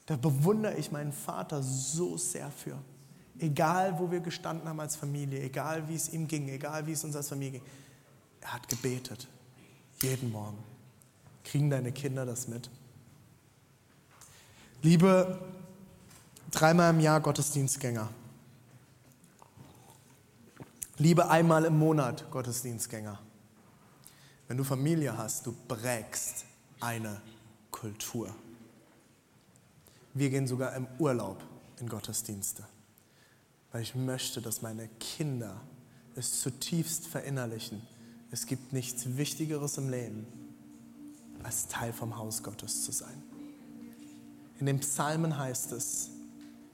Da bewundere ich meinen Vater so sehr für. Egal, wo wir gestanden haben als Familie, egal, wie es ihm ging, egal, wie es uns als Familie ging. Er hat gebetet. Jeden Morgen. Kriegen deine Kinder das mit? Liebe dreimal im Jahr Gottesdienstgänger, Liebe einmal im Monat Gottesdienstgänger. Wenn du Familie hast, du prägst eine Kultur. Wir gehen sogar im Urlaub in Gottesdienste, weil ich möchte, dass meine Kinder es zutiefst verinnerlichen. Es gibt nichts Wichtigeres im Leben, als Teil vom Haus Gottes zu sein. In den Psalmen heißt es,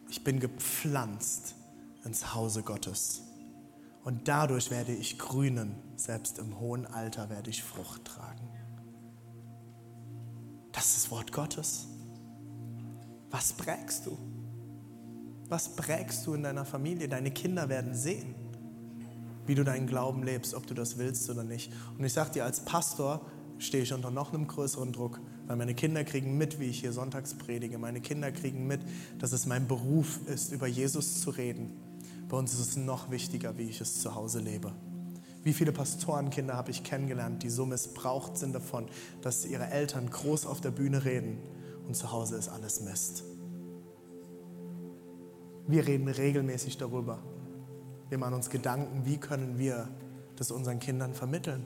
ich bin gepflanzt ins Hause Gottes. Und dadurch werde ich grünen, selbst im hohen Alter werde ich Frucht tragen. Das ist das Wort Gottes. Was prägst du? Was prägst du in deiner Familie? Deine Kinder werden sehen, wie du deinen Glauben lebst, ob du das willst oder nicht. Und ich sage dir, als Pastor stehe ich unter noch einem größeren Druck, weil meine Kinder kriegen mit, wie ich hier sonntags predige. Meine Kinder kriegen mit, dass es mein Beruf ist, über Jesus zu reden. Bei uns ist es noch wichtiger, wie ich es zu Hause lebe. Wie viele Pastorenkinder habe ich kennengelernt, die so missbraucht sind davon, dass ihre Eltern groß auf der Bühne reden und zu Hause ist alles Mist. Wir reden regelmäßig darüber. Wir machen uns Gedanken, wie können wir das unseren Kindern vermitteln.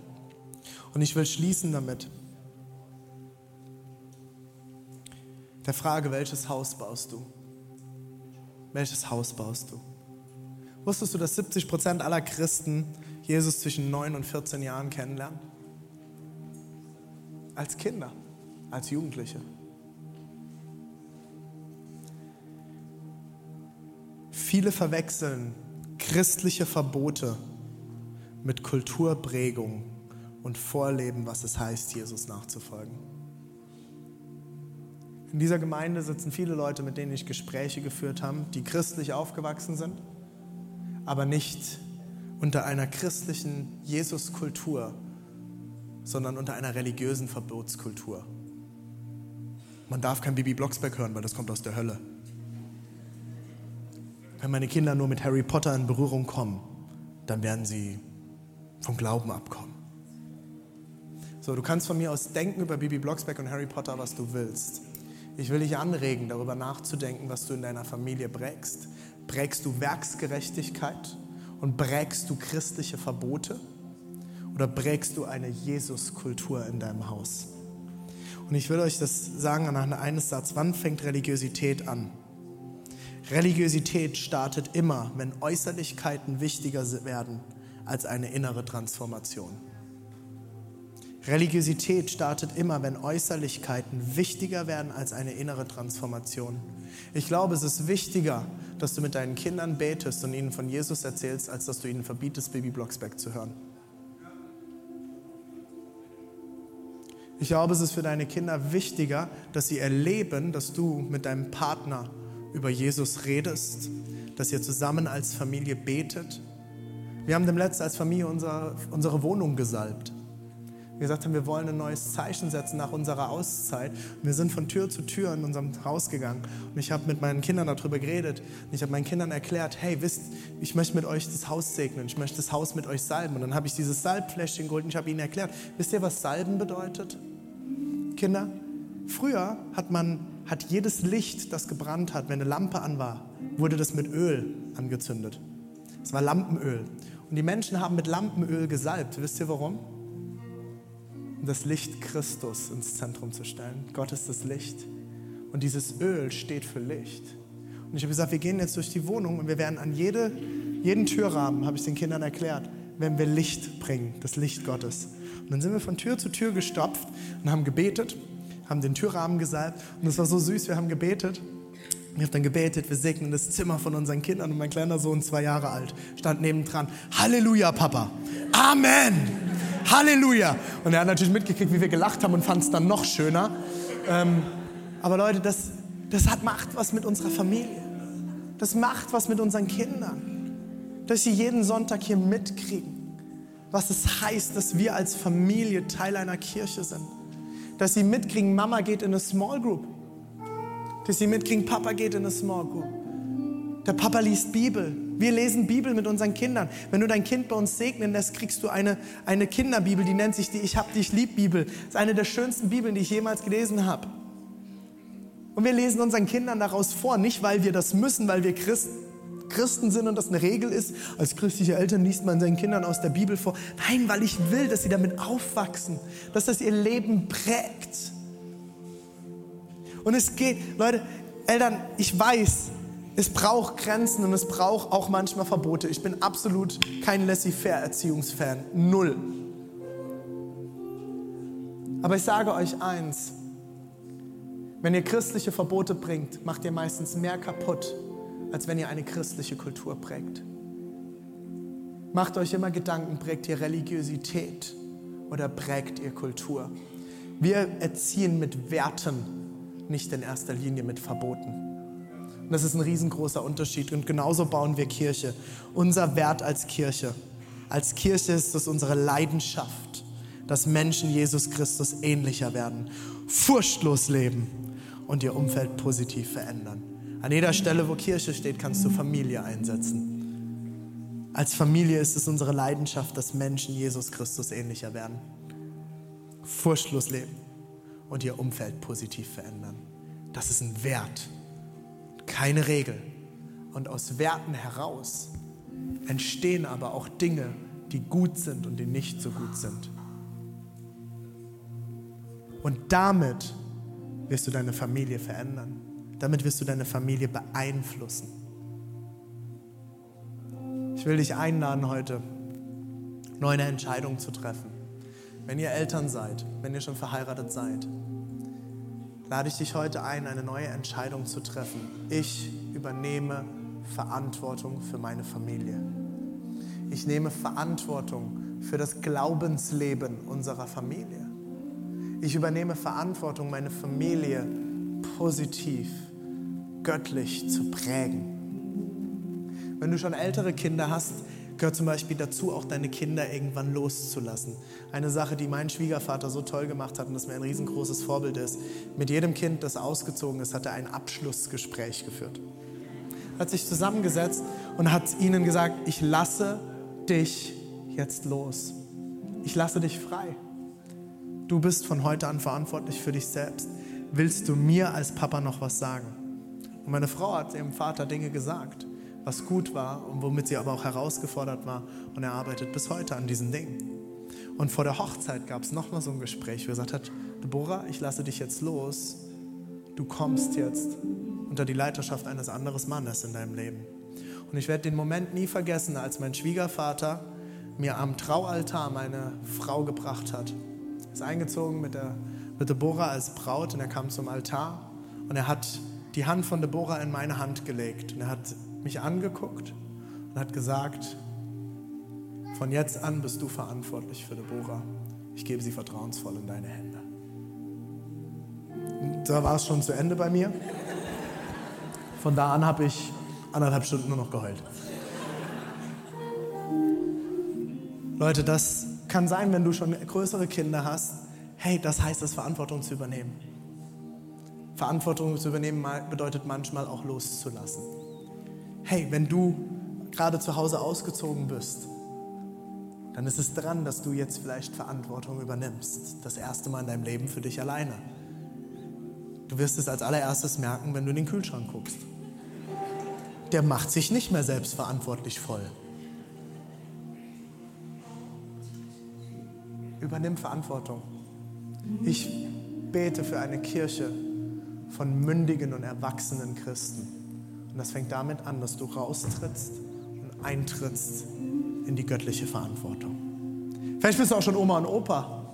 Und ich will schließen damit. Der Frage, welches Haus baust du? Welches Haus baust du? Wusstest du, dass siebzig Prozent aller Christen Jesus zwischen neun und vierzehn Jahren kennenlernen? Als Kinder, als Jugendliche. Viele verwechseln christliche Verbote mit Kulturprägung und vorleben, was es heißt, Jesus nachzufolgen. In dieser Gemeinde sitzen viele Leute, mit denen ich Gespräche geführt habe, die christlich aufgewachsen sind, aber nicht unter einer christlichen Jesuskultur, sondern unter einer religiösen Verbotskultur. Man darf kein Bibi Blocksberg hören, weil das kommt aus der Hölle. Wenn meine Kinder nur mit Harry Potter in Berührung kommen, dann werden sie vom Glauben abkommen. So, du kannst von mir aus denken über Bibi Blocksberg und Harry Potter, was du willst. Ich will dich anregen, darüber nachzudenken, was du in deiner Familie prägst. Prägst du Werksgerechtigkeit und prägst du christliche Verbote? Oder prägst du eine Jesuskultur in deinem Haus? Und ich will euch das sagen anhand eines Satzes. Wann fängt Religiosität an? Religiosität startet immer, wenn Äußerlichkeiten wichtiger werden als eine innere Transformation. Religiosität startet immer, wenn Äußerlichkeiten wichtiger werden als eine innere Transformation. Ich glaube, es ist wichtiger, dass du mit deinen Kindern betest und ihnen von Jesus erzählst, als dass du ihnen verbietest, Bibi Blocksberg zu hören. Ich glaube, es ist für deine Kinder wichtiger, dass sie erleben, dass du mit deinem Partner über Jesus redest, dass ihr zusammen als Familie betet. Wir haben dem Letzten als Familie unsere, unsere Wohnung gesalbt. Wir gesagt haben, wir wollen ein neues Zeichen setzen nach unserer Auszeit. Und wir sind von Tür zu Tür in unserem Haus gegangen. Und ich habe mit meinen Kindern darüber geredet. Und ich habe meinen Kindern erklärt, hey, wisst, ich möchte mit euch das Haus segnen. Ich möchte das Haus mit euch salben. Und dann habe ich dieses Salbfläschchen geholt und ich habe ihnen erklärt, wisst ihr, was Salben bedeutet? Kinder, früher hat man, hat jedes Licht, das gebrannt hat, wenn eine Lampe an war, wurde das mit Öl angezündet. Es war Lampenöl. Und die Menschen haben mit Lampenöl gesalbt. Wisst ihr, warum? Das Licht Christus ins Zentrum zu stellen. Gott ist das Licht. Und dieses Öl steht für Licht. Und ich habe gesagt, wir gehen jetzt durch die Wohnung und wir werden an jede, jeden Türrahmen, habe ich den Kindern erklärt, werden wir Licht bringen, das Licht Gottes. Und dann sind wir von Tür zu Tür gestopft und haben gebetet, haben den Türrahmen gesalbt. Und es war so süß, wir haben gebetet. Ich habe dann gebetet, wir segnen das Zimmer von unseren Kindern. Und mein kleiner Sohn, zwei Jahre alt, stand nebendran. Halleluja, Papa. Amen. Halleluja! Und er hat natürlich mitgekriegt, wie wir gelacht haben und fand es dann noch schöner. Ähm, aber Leute, das, das hat, macht was mit unserer Familie. Das macht was mit unseren Kindern. Dass sie jeden Sonntag hier mitkriegen, was es heißt, dass wir als Familie Teil einer Kirche sind. Dass sie mitkriegen, Mama geht in eine Small Group. Dass sie mitkriegen, Papa geht in eine Small Group. Der Papa liest Bibel. Wir lesen Bibel mit unseren Kindern. Wenn du dein Kind bei uns segnen lässt, kriegst du eine, eine Kinderbibel, die nennt sich die Ich-hab-dich-lieb-Bibel. Das ist eine der schönsten Bibeln, die ich jemals gelesen habe. Und wir lesen unseren Kindern daraus vor, nicht weil wir das müssen, weil wir Christ, Christen sind und das eine Regel ist. Als christliche Eltern liest man seinen Kindern aus der Bibel vor. Nein, weil ich will, dass sie damit aufwachsen, dass das ihr Leben prägt. Und es geht, Leute, Eltern, ich weiß, es braucht Grenzen und es braucht auch manchmal Verbote. Ich bin absolut kein Laissez-faire-Erziehungsfan, null. Aber ich sage euch eins, wenn ihr christliche Verbote bringt, macht ihr meistens mehr kaputt, als wenn ihr eine christliche Kultur prägt. Macht euch immer Gedanken, prägt ihr Religiosität oder prägt ihr Kultur? Wir erziehen mit Werten, nicht in erster Linie mit Verboten. Und das ist ein riesengroßer Unterschied. Und genauso bauen wir Kirche. Unser Wert als Kirche. Als Kirche ist es unsere Leidenschaft, dass Menschen Jesus Christus ähnlicher werden, furchtlos leben und ihr Umfeld positiv verändern. An jeder Stelle, wo Kirche steht, kannst du Familie einsetzen. Als Familie ist es unsere Leidenschaft, dass Menschen Jesus Christus ähnlicher werden, furchtlos leben und ihr Umfeld positiv verändern. Das ist ein Wert. Keine Regel. Und aus Werten heraus entstehen aber auch Dinge, die gut sind und die nicht so gut sind. Und damit wirst du deine Familie verändern. Damit wirst du deine Familie beeinflussen. Ich will dich einladen, heute neu eine Entscheidung zu treffen. Wenn ihr Eltern seid, wenn ihr schon verheiratet seid, lade ich dich heute ein, eine neue Entscheidung zu treffen. Ich übernehme Verantwortung für meine Familie. Ich nehme Verantwortung für das Glaubensleben unserer Familie. Ich übernehme Verantwortung, meine Familie positiv, göttlich zu prägen. Wenn du schon ältere Kinder hast, gehört zum Beispiel dazu, auch deine Kinder irgendwann loszulassen. Eine Sache, die mein Schwiegervater so toll gemacht hat und das mir ein riesengroßes Vorbild ist. Mit jedem Kind, das ausgezogen ist, hat er ein Abschlussgespräch geführt. Hat sich zusammengesetzt und hat ihnen gesagt, ich lasse dich jetzt los. Ich lasse dich frei. Du bist von heute an verantwortlich für dich selbst. Willst du mir als Papa noch was sagen? Und meine Frau hat ihrem Vater Dinge gesagt, was gut war und womit sie aber auch herausgefordert war. Und er arbeitet bis heute an diesen Dingen. Und vor der Hochzeit gab es nochmal so ein Gespräch, wo er gesagt hat, Deborah, ich lasse dich jetzt los. Du kommst jetzt unter die Leiterschaft eines anderen Mannes in deinem Leben. Und ich werde den Moment nie vergessen, als mein Schwiegervater mir am Traualtar meine Frau gebracht hat. Er ist eingezogen mit, der, mit Deborah als Braut und er kam zum Altar. Und er hat die Hand von Deborah in meine Hand gelegt. Und er hat mich angeguckt und hat gesagt, von jetzt an bist du verantwortlich für Deborah. Ich gebe sie vertrauensvoll in deine Hände. Und da war es schon zu Ende bei mir. Von da an habe ich anderthalb Stunden nur noch geheult. Leute, das kann sein, wenn du schon größere Kinder hast. Hey, das heißt es, Verantwortung zu übernehmen. Verantwortung zu übernehmen bedeutet manchmal auch loszulassen. Hey, wenn du gerade zu Hause ausgezogen bist, dann ist es dran, dass du jetzt vielleicht Verantwortung übernimmst. Das erste Mal in deinem Leben für dich alleine. Du wirst es als allererstes merken, wenn du in den Kühlschrank guckst. Der macht sich nicht mehr selbstverantwortlich voll. Übernimm Verantwortung. Ich bete für eine Kirche von mündigen und erwachsenen Christen. Und das fängt damit an, dass du raustrittst und eintrittst in die göttliche Verantwortung. Vielleicht bist du auch schon Oma und Opa.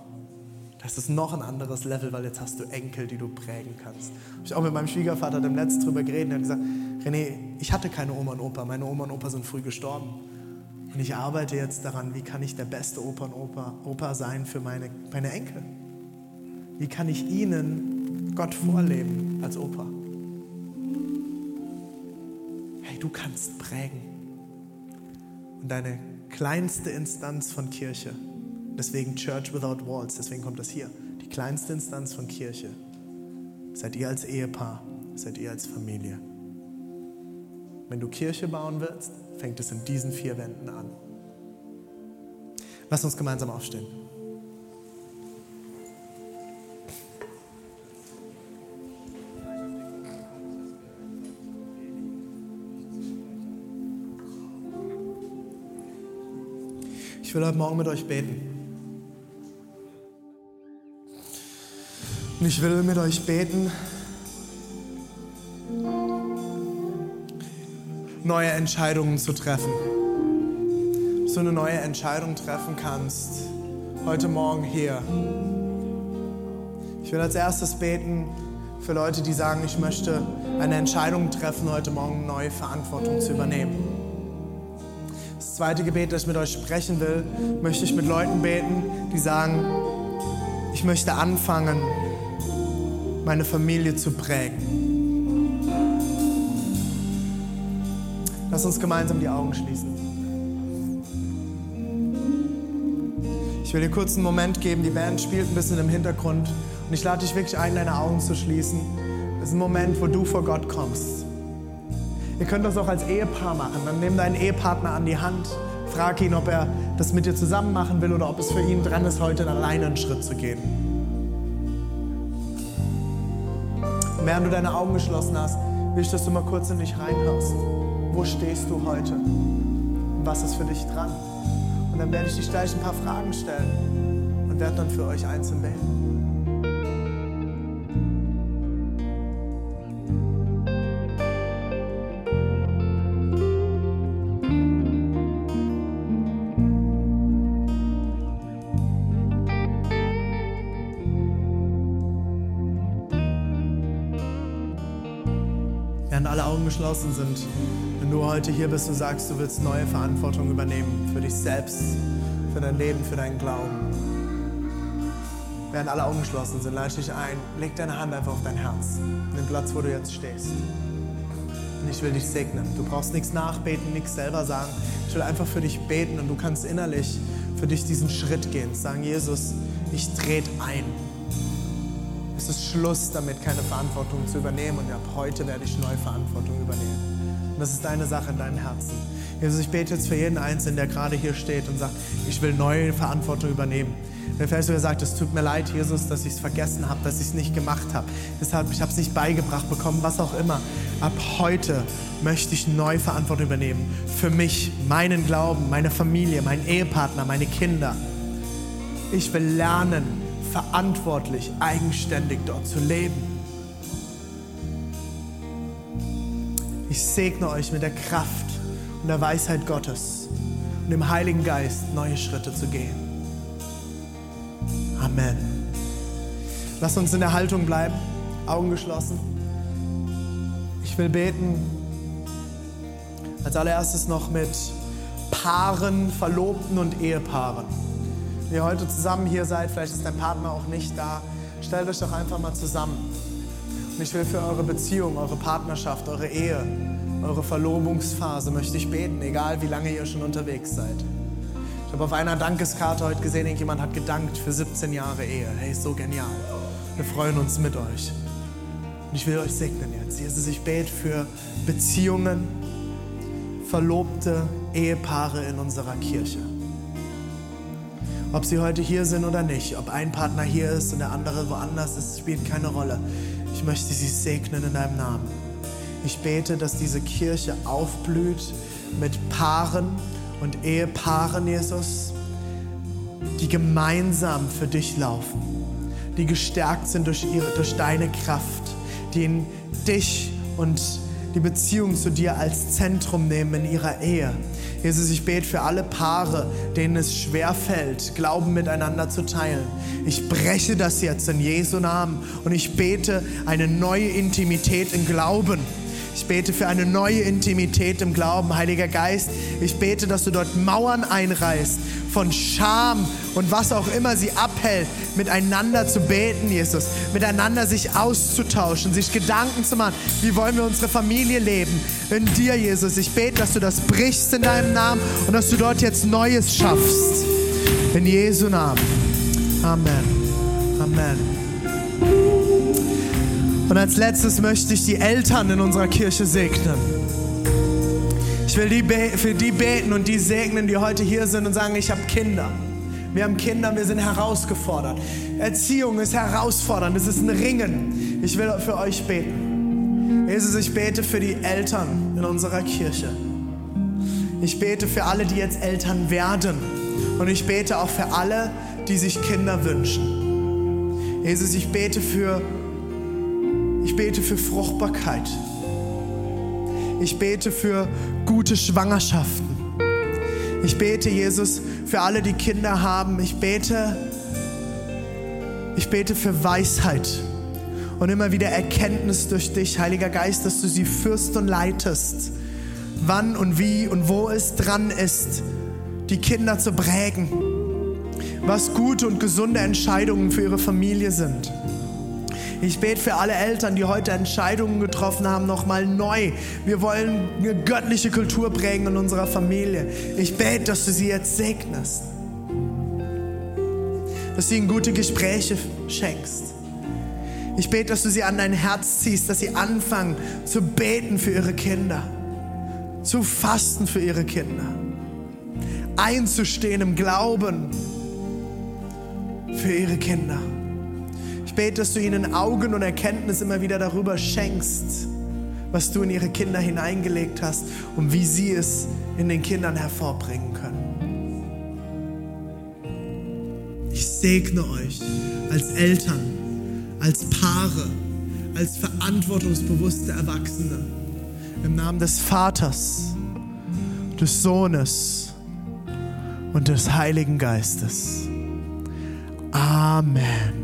Das ist noch ein anderes Level, weil jetzt hast du Enkel, die du prägen kannst. Ich habe ich auch mit meinem Schwiegervater dem letzten drüber geredet und gesagt, René, ich hatte keine Oma und Opa. Meine Oma und Opa sind früh gestorben. Und ich arbeite jetzt daran, wie kann ich der beste Opa und Opa, Opa sein für meine, meine Enkel? Wie kann ich ihnen Gott vorleben als Opa? Du kannst prägen. Und deine kleinste Instanz von Kirche, deswegen Church Without Walls, deswegen kommt das hier, die kleinste Instanz von Kirche, seid ihr als Ehepaar, seid ihr als Familie. Wenn du Kirche bauen willst, fängt es in diesen vier Wänden an. Lass uns gemeinsam aufstehen. Ich will heute Morgen mit euch beten. Und ich will mit euch beten, neue Entscheidungen zu treffen. Dass du eine neue Entscheidung treffen kannst, heute Morgen hier. Ich will als erstes beten für Leute, die sagen, ich möchte eine Entscheidung treffen, heute Morgen neue Verantwortung zu übernehmen. Das zweite Gebet, das ich mit euch sprechen will, möchte ich mit Leuten beten, die sagen, ich möchte anfangen, meine Familie zu prägen. Lass uns gemeinsam die Augen schließen. Ich will dir kurz einen Moment geben, die Band spielt ein bisschen im Hintergrund und ich lade dich wirklich ein, deine Augen zu schließen. Das ist ein Moment, wo du vor Gott kommst. Ihr könnt das auch als Ehepaar machen. Dann nimm deinen Ehepartner an die Hand, frag ihn, ob er das mit dir zusammen machen will oder ob es für ihn dran ist, heute alleine einen Schritt zu gehen. Und während du deine Augen geschlossen hast, will ich, dass du mal kurz in dich reinhörst. Wo stehst du heute? Was ist für dich dran? Und dann werde ich dich gleich ein paar Fragen stellen und werde dann für euch einzeln beten. Geschlossen sind. Wenn du heute hier bist und sagst, du willst neue Verantwortung übernehmen für dich selbst, für dein Leben, für deinen Glauben. Während alle Augen geschlossen sind, leite dich ein, leg deine Hand einfach auf dein Herz, an den Platz, wo du jetzt stehst. Und ich will dich segnen. Du brauchst nichts nachbeten, nichts selber sagen. Ich will einfach für dich beten und du kannst innerlich für dich diesen Schritt gehen. Sagen, Jesus, ich trete ein. Es ist Schluss damit, keine Verantwortung zu übernehmen und ab heute werde ich neue Verantwortung übernehmen. Und das ist deine Sache in deinem Herzen. Jesus, ich bete jetzt für jeden Einzelnen, der gerade hier steht und sagt, ich will neue Verantwortung übernehmen. Der vielleicht sogar sagt, es tut mir leid, Jesus, dass ich es vergessen habe, dass ich es nicht gemacht habe. Deshalb, ich habe es nicht beigebracht bekommen, was auch immer. Ab heute möchte ich neue Verantwortung übernehmen. Für mich, meinen Glauben, meine Familie, meinen Ehepartner, meine Kinder. Ich will lernen, verantwortlich, eigenständig dort zu leben. Ich segne euch mit der Kraft und der Weisheit Gottes und dem Heiligen Geist, neue Schritte zu gehen. Amen. Lasst uns in der Haltung bleiben, Augen geschlossen. Ich will beten, als allererstes noch mit Paaren, Verlobten und Ehepaaren. Wenn ihr heute zusammen hier seid, vielleicht ist dein Partner auch nicht da, stellt euch doch einfach mal zusammen. Und ich will für eure Beziehung, eure Partnerschaft, eure Ehe, eure Verlobungsphase möchte ich beten, egal wie lange ihr schon unterwegs seid. Ich habe auf einer Dankeskarte heute gesehen, irgendjemand hat gedankt für siebzehn Jahre Ehe. Hey, ist so genial. Wir freuen uns mit euch. Und ich will euch segnen jetzt. Jesus, ich bete für Beziehungen, Verlobte, Ehepaare in unserer Kirche. Ob sie heute hier sind oder nicht, ob ein Partner hier ist und der andere woanders ist, spielt keine Rolle. Ich möchte sie segnen in deinem Namen. Ich bete, dass diese Kirche aufblüht mit Paaren und Ehepaaren, Jesus, die gemeinsam für dich laufen, die gestärkt sind durch ihre, durch deine Kraft, die in dich und die Beziehung zu dir als Zentrum nehmen in ihrer Ehe. Jesus, ich bete für alle Paare, denen es schwerfällt, Glauben miteinander zu teilen. Ich breche das jetzt in Jesu Namen und ich bete eine neue Intimität im Glauben. Ich bete für eine neue Intimität im Glauben, Heiliger Geist. Ich bete, dass du dort Mauern einreißt, von Scham und was auch immer sie abhält, miteinander zu beten, Jesus. Miteinander sich auszutauschen, sich Gedanken zu machen, wie wollen wir unsere Familie leben. In dir, Jesus, ich bete, dass du das brichst in deinem Namen und dass du dort jetzt Neues schaffst. In Jesu Namen. Amen. Amen. Und als letztes möchte ich die Eltern in unserer Kirche segnen. Ich will die be- für die beten und die segnen, die heute hier sind und sagen, ich habe Kinder. Wir haben Kinder, wir sind herausgefordert. Erziehung ist herausfordernd, es ist ein Ringen. Ich will für euch beten. Jesus, ich bete für die Eltern in unserer Kirche. Ich bete für alle, die jetzt Eltern werden. Und ich bete auch für alle, die sich Kinder wünschen. Jesus, ich bete für, ich bete für Fruchtbarkeit. Ich bete für gute Schwangerschaften. Ich bete, Jesus, für alle, die Kinder haben. Ich bete, ich bete für Weisheit und immer wieder Erkenntnis durch dich, Heiliger Geist, dass du sie führst und leitest, wann und wie und wo es dran ist, die Kinder zu prägen, was gute und gesunde Entscheidungen für ihre Familie sind. Ich bete für alle Eltern, die heute Entscheidungen getroffen haben, nochmal neu. Wir wollen eine göttliche Kultur prägen in unserer Familie. Ich bete, dass du sie jetzt segnest. Dass du ihnen gute Gespräche schenkst. Ich bete, dass du sie an dein Herz ziehst, dass sie anfangen zu beten für ihre Kinder. Zu fasten für ihre Kinder. Einzustehen im Glauben für ihre Kinder. Ich bete, dass du ihnen Augen und Erkenntnis immer wieder darüber schenkst, was du in ihre Kinder hineingelegt hast und wie sie es in den Kindern hervorbringen können. Ich segne euch als Eltern, als Paare, als verantwortungsbewusste Erwachsene im Namen des Vaters, des Sohnes und des Heiligen Geistes. Amen.